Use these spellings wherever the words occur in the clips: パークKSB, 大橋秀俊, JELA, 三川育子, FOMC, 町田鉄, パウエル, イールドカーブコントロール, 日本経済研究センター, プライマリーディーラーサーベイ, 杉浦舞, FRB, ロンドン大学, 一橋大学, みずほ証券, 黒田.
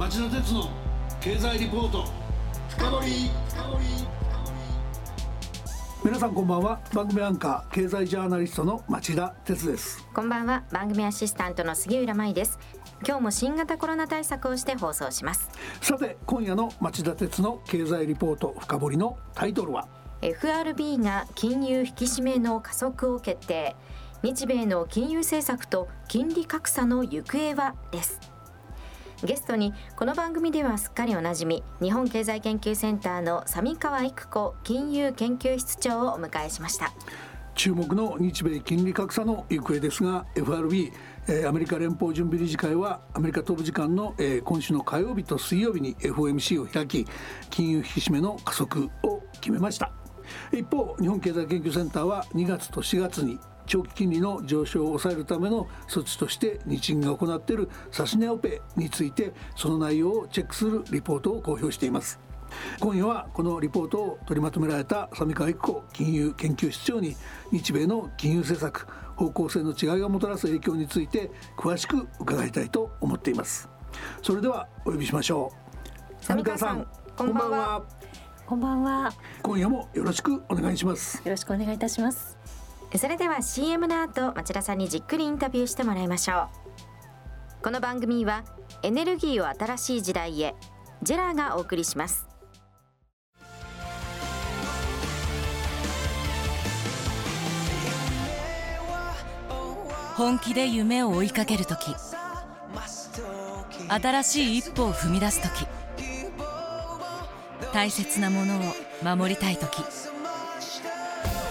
町田鉄の経済リポート深掘り。皆さんこんばんは。番組アンカー経済ジャーナリストの町田鉄です。こんばんは。番組アシスタントの杉浦舞です。今日も新型コロナ対策をして放送します。さて、今夜の町田鉄の経済リポート深掘りのタイトルは FRB が金融引き締めの加速を決定、日米の金融政策と金利格差の行方はです。ゲストにこの番組ではすっかりおなじみ、日本経済研究センターの三川育子金融研究室長をお迎えしました。注目の日米金利格差の行方ですが、 FRB、アメリカ連邦準備理事会はアメリカ東部時間の、今週の火曜日と水曜日に FOMC を開き、金融引き締めの加速を決めました。一方、日本経済研究センターは2月と4月に長期金利の上昇を抑えるための措置として日銀が行っている指値オペについて、その内容をチェックするリポートを公表しています。今夜はこのリポートを取りまとめられた三川育子金融研究室長に、日米の金融政策方向性の違いがもたらす影響について詳しく伺いたいと思っています。それではお呼びしましょう。三川さん、こんばんは。こんばんは。今夜もよろしくお願いします。よろしくお願いいたします。それでは CM の後、町田さんにじっくりインタビューしてもらいましょう。この番組はエネルギーを新しい時代へ、JELAがお送りします。本気で夢を追いかけるとき、新しい一歩を踏み出すとき、大切なものを守りたいとき、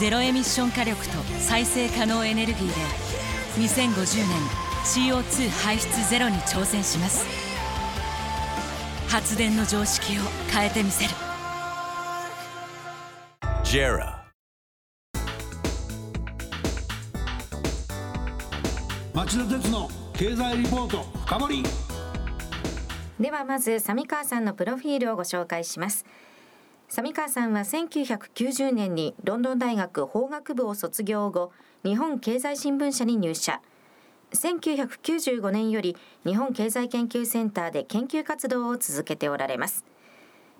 ゼロエミッション火力と再生可能エネルギーで2050年 CO2 排出ゼロに挑戦します。発電の常識を変えてみせる JELA。町田鉄の経済リポート深掘り。ではまず三川さんのプロフィールをご紹介します。三川さんは1990年にロンドン大学法学部を卒業後、日本経済新聞社に入社。1995年より日本経済研究センターで研究活動を続けておられます。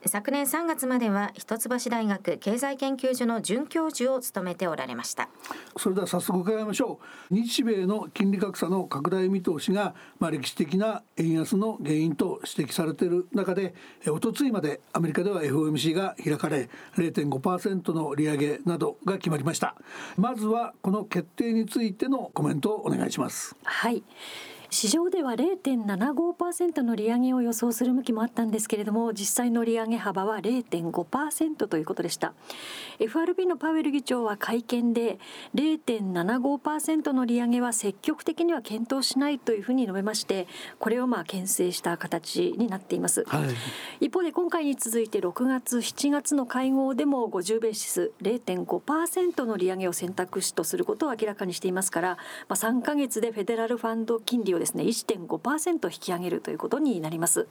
昨年3月までは一橋大学経済研究所の准教授を務めておられました。それでは早速伺いましょう。日米の金利格差の拡大見通しが、歴史的な円安の原因と指摘されている中で、おとついまでアメリカでは FOMC が開かれ 0.5% の利上げなどが決まりました。まずはこの決定についてのコメントをお願いします。はい、市場では 0.75% の利上げを予想する向きもあったんですけれども、実際の利上げ幅は 0.5% ということでした。 FRB のパウエル議長は会見で 0.75% の利上げは積極的には検討しないというふうに述べまして、これを牽制した形になっています、一方で今回に続いて6月7月の会合でも50ベーシス 0.5% の利上げを選択肢とすることを明らかにしていますから、3ヶ月でフェデラルファンド金利を1.5% 引き上げるということになります。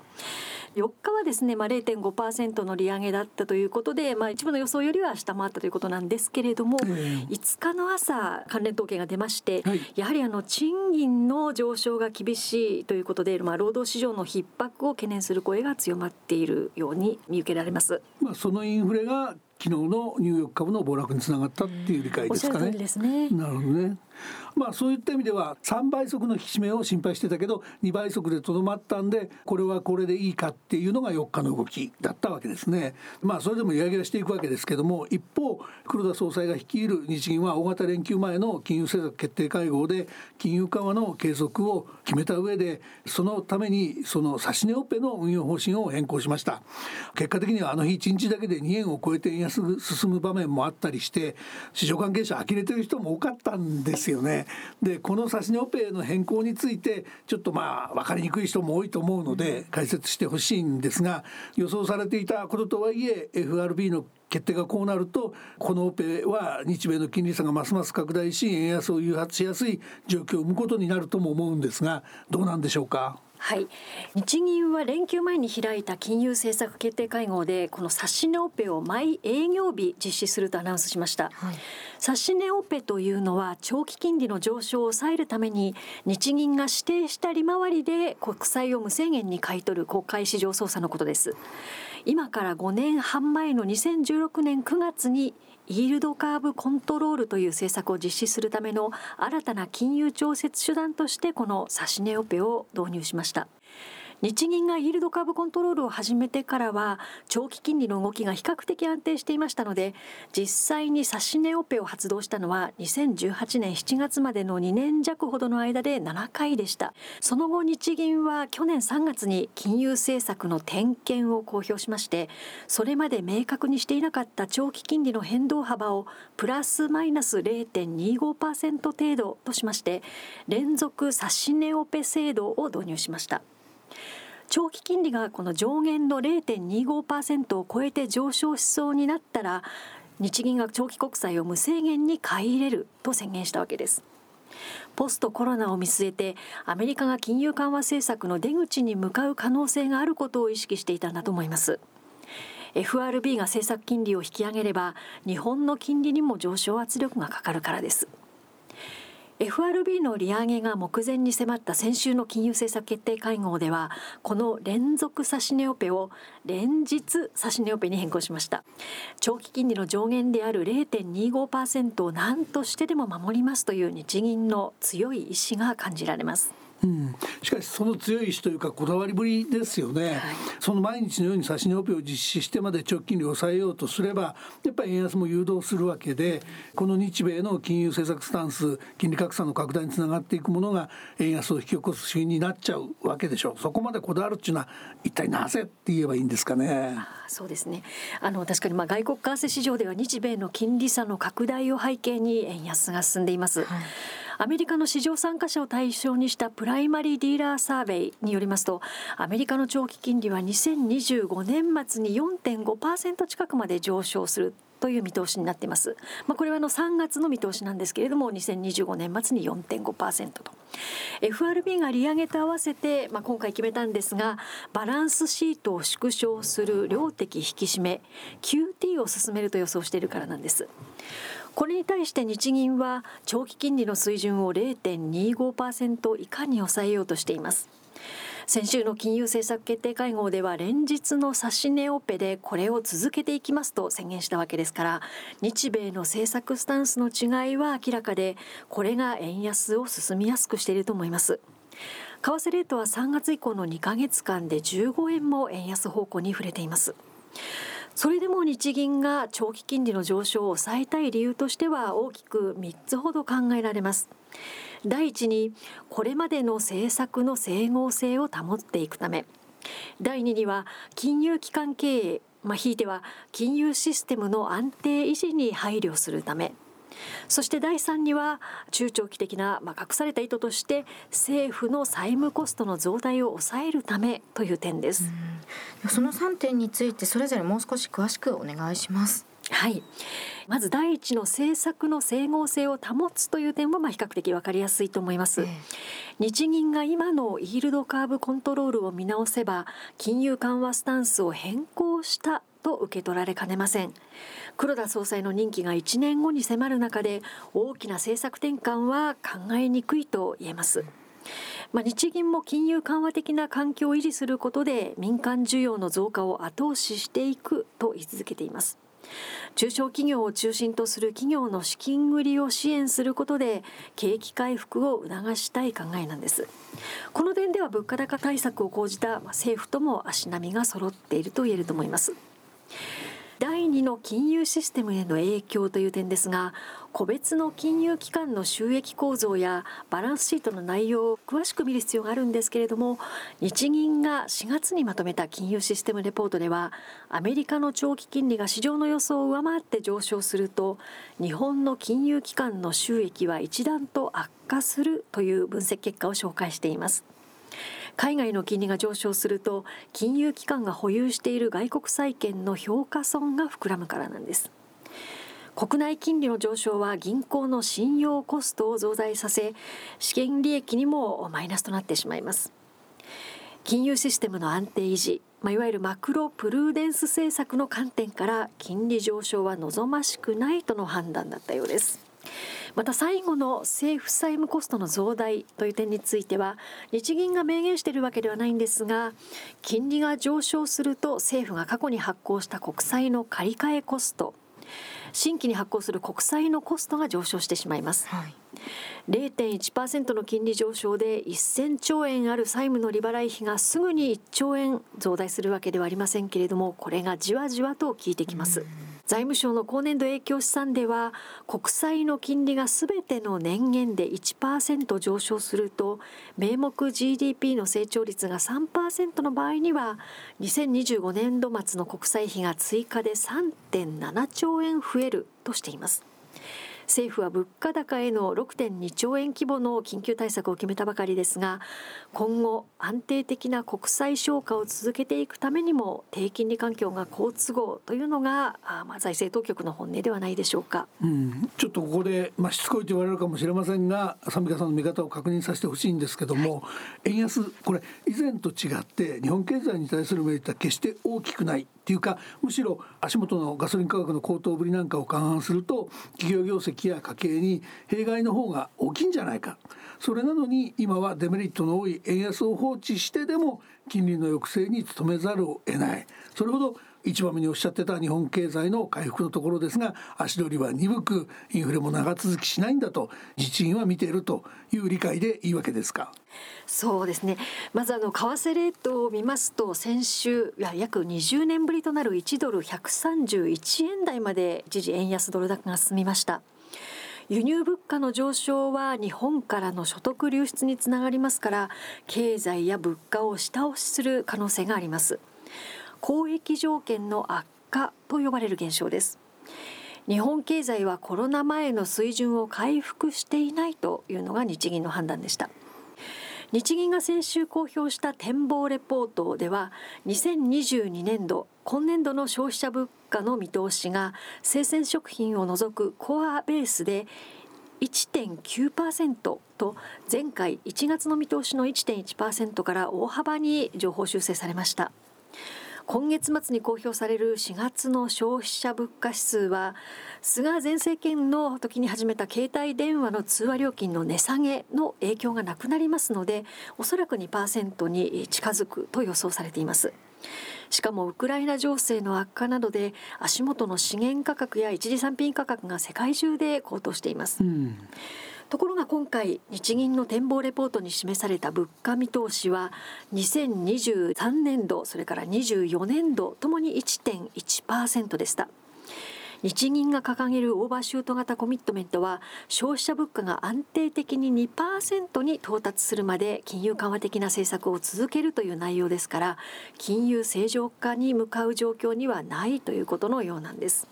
4日は0.5% の利上げだったということで、一部の予想よりは下回ったということなんですけれども、5日の朝関連統計が出まして、やはり賃金の上昇が厳しいということで、労働市場の逼迫を懸念する声が強まっているように見受けられます、そのインフレが昨日のニューヨーク株の暴落につながったっていう理解ですかね。おっしゃる通りですね。なるほどね。そういった意味では3倍速の引き締めを心配してたけど2倍速でとどまったんで、これはこれでいいかっていうのが4日の動きだったわけですね。それでも利上げはしていくわけですけども、一方黒田総裁が率いる日銀は大型連休前の金融政策決定会合で金融緩和の継続を決めた上で、そのためにその指し値オペの運用方針を変更しました。結果的には日1日だけで2円を超えて円安進む場面もあったりして、市場関係者呆れてる人も多かったんですですよね。でこの指値オペの変更についてちょっと分かりにくい人も多いと思うので解説してほしいんですが、予想されていたこととはいえ FRB の決定がこうなると、このオペは日米の金利差がますます拡大し円安を誘発しやすい状況を生むことになるとも思うんですが、どうなんでしょうか。はい、日銀は連休前に開いた金融政策決定会合でこの指値オペを毎営業日実施するとアナウンスしました、はい、指値オペというのは長期金利の上昇を抑えるために日銀が指定した利回りで国債を無制限に買い取る公開市場操作のことです。今から5年半前の2016年9月にイールドカーブコントロールという政策を実施するための新たな金融調節手段としてこの指値オペを導入しました。日銀がイールドカーブコントロールを始めてからは長期金利の動きが比較的安定していましたので、実際に指値オペを発動したのは2018年7月までの2年弱ほどの間で7回でした。その後日銀は去年3月に金融政策の点検を公表しまして、それまで明確にしていなかった長期金利の変動幅をプラスマイナス 0.25% 程度としまして連続指値オペ制度を導入しました。長期金利がこの上限の 0.25% を超えて上昇しそうになったら日銀が長期国債を無制限に買い入れると宣言したわけです。ポストコロナを見据えてアメリカが金融緩和政策の出口に向かう可能性があることを意識していたんだと思います。 FRB が政策金利を引き上げれば日本の金利にも上昇圧力がかかるからです。FRB の利上げが目前に迫った先週の金融政策決定会合ではこの連続指値オペを連日指値オペに変更しました。長期金利の上限である 0.25% を何としてでも守りますという日銀の強い意志が感じられます。うん、しかしその強い意志というかこだわりぶりですよね、はい、その毎日のように指値オペを実施してまで長期金利を抑えようとすればやっぱり円安も誘導するわけで、この日米の金融政策スタンス、金利格差の拡大につながっていくものが円安を引き起こす主因になっちゃうわけでしょう。そこまでこだわるっていうのは一体なぜって言えばいいんですかね。そうですね、確かに外国為替市場では日米の金利差の拡大を背景に円安が進んでいます、はい。アメリカの市場参加者を対象にしたプライマリーディーラーサーベイによりますと、アメリカの長期金利は2025年末に 4.5% 近くまで上昇するという見通しになっています、これは3月の見通しなんですけれども2025年末に 4.5% と FRB が利上げと合わせて、今回決めたんですが、バランスシートを縮小する量的引き締め QT を進めると予想しているからなんです。これに対して日銀は長期金利の水準を 0.25% 以下に抑えようとしています。先週の金融政策決定会合では連日の指値オペでこれを続けていきますと宣言したわけですから、日米の政策スタンスの違いは明らかで、これが円安を進みやすくしていると思います。為替レートは3月以降の2ヶ月間で15円も円安方向に触れています。それでも日銀が長期金利の上昇を抑えたい理由としては大きく3つほど考えられます。第一にこれまでの政策の整合性を保っていくため、第二には金融機関経営、ひいては金融システムの安定維持に配慮するため、そして第三には中長期的な、隠された意図として政府の債務コストの増大を抑えるためという点です。その3点についてそれぞれもう少し詳しくお願いします。はい、まず第一の政策の整合性を保つという点は比較的分かりやすいと思います、日銀が今のイールドカーブコントロールを見直せば金融緩和スタンスを変更したと受け取られかねません。黒田総裁の任期が1年後に迫る中で大きな政策転換は考えにくいと言えます。日銀も金融緩和的な環境を維持することで民間需要の増加を後押ししていくと言い続けています。中小企業を中心とする企業の資金繰りを支援することで景気回復を促したい考えなんです。この点では物価高対策を講じた政府とも足並みが揃っていると言えると思います。第2の金融システムへの影響という点ですが、個別の金融機関の収益構造やバランスシートの内容を詳しく見る必要があるんですけれども、日銀が4月にまとめた金融システムレポートでは、アメリカの長期金利が市場の予想を上回って上昇すると、日本の金融機関の収益は一段と悪化するという分析結果を紹介しています。海外の金利が上昇すると、金融機関が保有している外国債券の評価損が膨らむからなんです。国内金利の上昇は銀行の信用コストを増大させ、資金利益にもマイナスとなってしまいます。金融システムの安定維持、いわゆるマクロプルーデンス政策の観点から金利上昇は望ましくないとの判断だったようです。また最後の政府債務コストの増大という点については、日銀が明言しているわけではないんですが、金利が上昇すると政府が過去に発行した国債の借り換えコスト、新規に発行する国債のコストが上昇してしまいます、0.1% の金利上昇で1000兆円ある債務の利払い費がすぐに1兆円増大するわけではありませんけれども、これがじわじわと効いてきます、財務省の今年度影響試算では、国債の金利がすべての年限で 1% 上昇すると、名目 GDP の成長率が 3% の場合には、2025年度末の国債費が追加で 3.7 兆円増えるとしています。政府は物価高への 6.2 兆円規模の緊急対策を決めたばかりですが、今後安定的な国債消化を続けていくためにも低金利環境が好都合というのが、財政当局の本音ではないでしょうか、ちょっとここで、しつこいと言われるかもしれませんが、三美香さんの見方を確認させてほしいんですけども、円安、これ以前と違って日本経済に対するメリットは決して大きくないっていうか、むしろ足元のガソリン価格の高騰ぶりなんかを勘案すると、企業業績や家計に弊害の方が大きいんじゃないか。それなのに今はデメリットの多い円安を放置してでも金利の抑制に努めざるを得ない。それほど一番目におっしゃってた日本経済の回復のところですが、足取りは鈍く、インフレも長続きしないんだと日銀は見ているという理解でいいわけですか。そうですね。まず為替レートを見ますと、先週約20年ぶりとなる1ドル131円台まで一時円安ドル高が進みました。輸入物価の上昇は日本からの所得流出につながりますから、経済や物価を下押しする可能性があります。交易条件の悪化と呼ばれる現象です。日本経済はコロナ前の水準を回復していないというのが日銀の判断でした。日銀が先週公表した展望レポートでは、2022年度今年度の消費者物価の見通しが生鮮食品を除くコアベースで 1.9% と、前回1月の見通しの 1.1% から大幅に上方修正されました。今月末に公表される4月の消費者物価指数は、菅前政権の時に始めた携帯電話の通話料金の値下げの影響がなくなりますので、おそらく 2% に近づくと予想されています。しかもウクライナ情勢の悪化などで、足元の資源価格や一次産品価格が世界中で高騰しています、ところが今回日銀の展望レポートに示された物価見通しは、2023年度それから24年度ともに 1.1% でした。日銀が掲げるオーバーシュート型コミットメントは、消費者物価が安定的に 2% に到達するまで金融緩和的な政策を続けるという内容ですから、金融正常化に向かう状況にはないということのようなんです。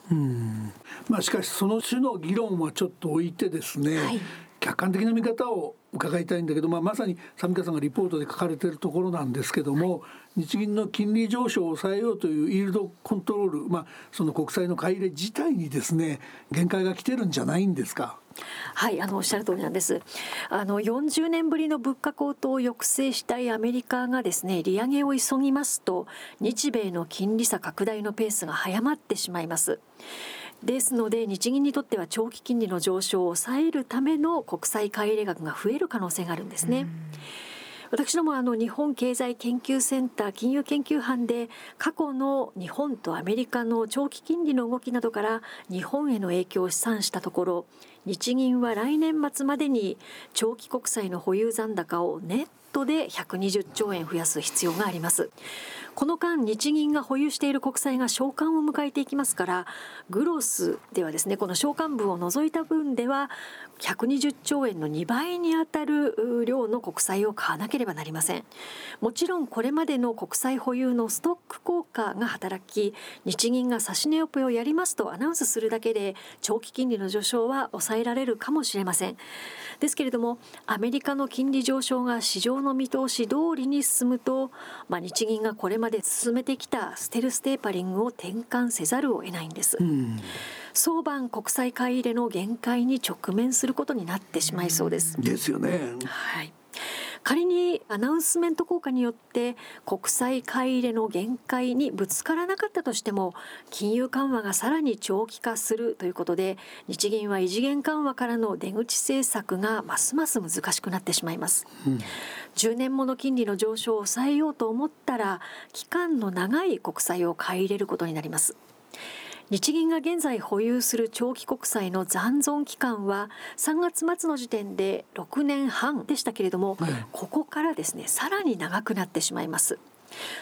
しかしその種の議論はちょっと置いてですね、客観的な見方を伺いたいんだけど、まさに三美香さんがリポートで書かれているところなんですけども、日銀の金利上昇を抑えようというイールドコントロール、その国債の買い入れ自体にですね、限界が来てるんじゃないんですか。おっしゃる通りなんです。40年ぶりの物価高騰を抑制したいアメリカがですね、利上げを急ぎますと、日米の金利差拡大のペースが早まってしまいます。ですので、日銀にとっては長期金利の上昇を抑えるための国債買い入れ額が増える可能性があるんですね。私ども日本経済研究センター金融研究班で、過去の日本とアメリカの長期金利の動きなどから日本への影響を試算したところ、日銀は来年末までに長期国債の保有残高をネットで120兆円増やす必要があります。この間日銀が保有している国債が償還を迎えていきますから、グロスではですね、この償還分を除いた分では120兆円の2倍にあたる量の国債を買わなければなりません。もちろんこれまでの国債保有のストック効果が働き、日銀が指し値オペをやりますとアナウンスするだけで長期金利の上昇は抑えられるかもしれません。ですけれども、アメリカの金利上昇が市場の見通し通りに進むと、日銀がこれまで進めてきたステルステーパリングを転換せざるを得ないんです。早晩国債買い入れの限界に直面することになってしまいそうです。ですよね。はい。仮にアナウンスメント効果によって国債買い入れの限界にぶつからなかったとしても、金融緩和がさらに長期化するということで、日銀は異次元緩和からの出口政策がますます難しくなってしまいます、10年もの金利の上昇を抑えようと思ったら、期間の長い国債を買い入れることになります。日銀が現在保有する長期国債の残存期間は3月末の時点で6年半でしたけれども、ここからですね、さらに長くなってしまいます。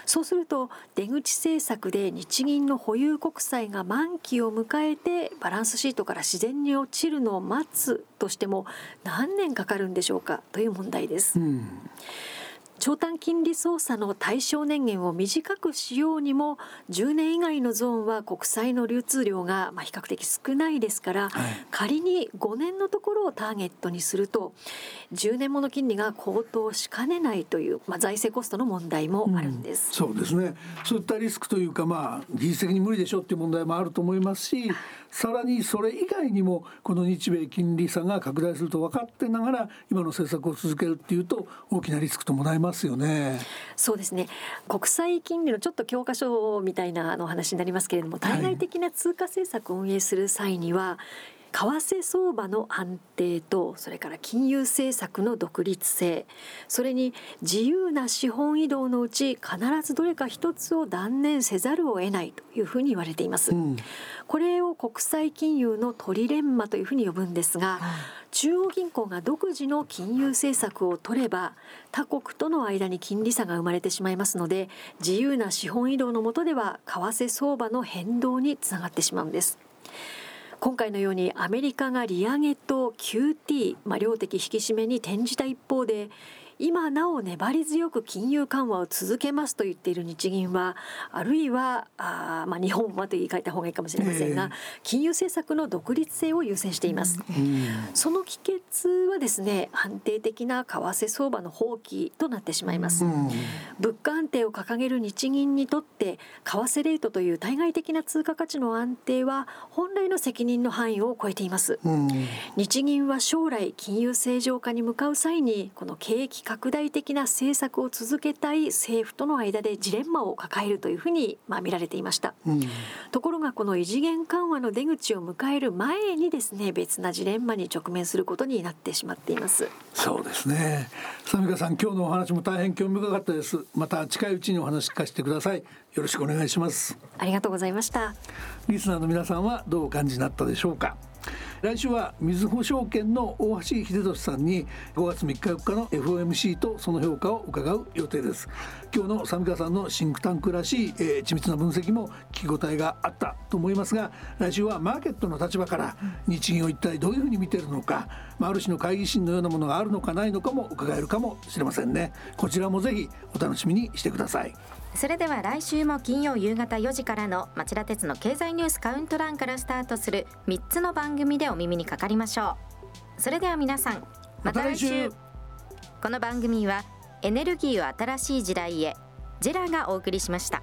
そうすると出口政策で日銀の保有国債が満期を迎えてバランスシートから自然に落ちるのを待つとしても何年かかるんでしょうかという問題です。長短金利操作の対象年限を短くしようにも、10年以外のゾーンは国債の流通量が比較的少ないですから、仮に5年のところをターゲットにすると10年もの金利が高騰しかねないという、財政コストの問題もあるんです、そうですね。そういったリスクというか、技術的に無理でしょっていう問題もあると思いますし、さらにそれ以外にもこの日米金利差が拡大すると分かってながら今の政策を続けるっていうと大きなリスクともなりますよね。そうですね。国際金利のちょっと教科書みたいな話になりますけれども、対外的な通貨政策を運営する際には、為替相場の安定と、それから金融政策の独立性、それに自由な資本移動のうち必ずどれか一つを断念せざるを得ないというふうに言われています、これを国際金融のトリレンマというふうに呼ぶんですが、中央銀行が独自の金融政策を取れば他国との間に金利差が生まれてしまいますので、自由な資本移動の下では為替相場の変動につながってしまうんです。今回のようにアメリカが利上げと QT、量的引き締めに転じた一方で、今なお粘り強く金融緩和を続けますと言っている日銀は、あるいは日本はと言い換えた方がいいかもしれませんが、金融政策の独立性を優先しています、その帰結はですね、安定的な為替相場の放棄となってしまいます、物価安定を掲げる日銀にとって為替レートという対外的な通貨価値の安定は本来の責任の範囲を超えています、日銀は将来金融正常化に向かう際に、この景気拡大的な政策を続けたい政府との間でジレンマを抱えるというふうに見られていました、ところがこの異次元緩和の出口を迎える前にですね、別なジレンマに直面することになってしまっています。そうですね。三香さん、今日のお話も大変興味深かったです。また近いうちにお話聞かせてください。よろしくお願いします。ありがとうございました。リスナーの皆さんはどうお感じになったでしょうか。来週はみずほ証券の大橋秀俊さんに5月3日4日の FOMC とその評価を伺う予定です。今日の三香さんのシンクタンクらしい、緻密な分析も聞き応えがあったと思いますが、来週はマーケットの立場から日銀を一体どういうふうに見ているのか、ある種の懐疑心のようなものがあるのかないのかも伺えるかもしれませんね。こちらもぜひお楽しみにしてください。それでは来週も金曜夕方4時からの町田鉄の経済ニュースカウントダウンからスタートする3つの番組でお耳にかかりましょう。それでは皆さん、また来週。この番組はエネルギーを新しい時代へ、JELAがお送りしました。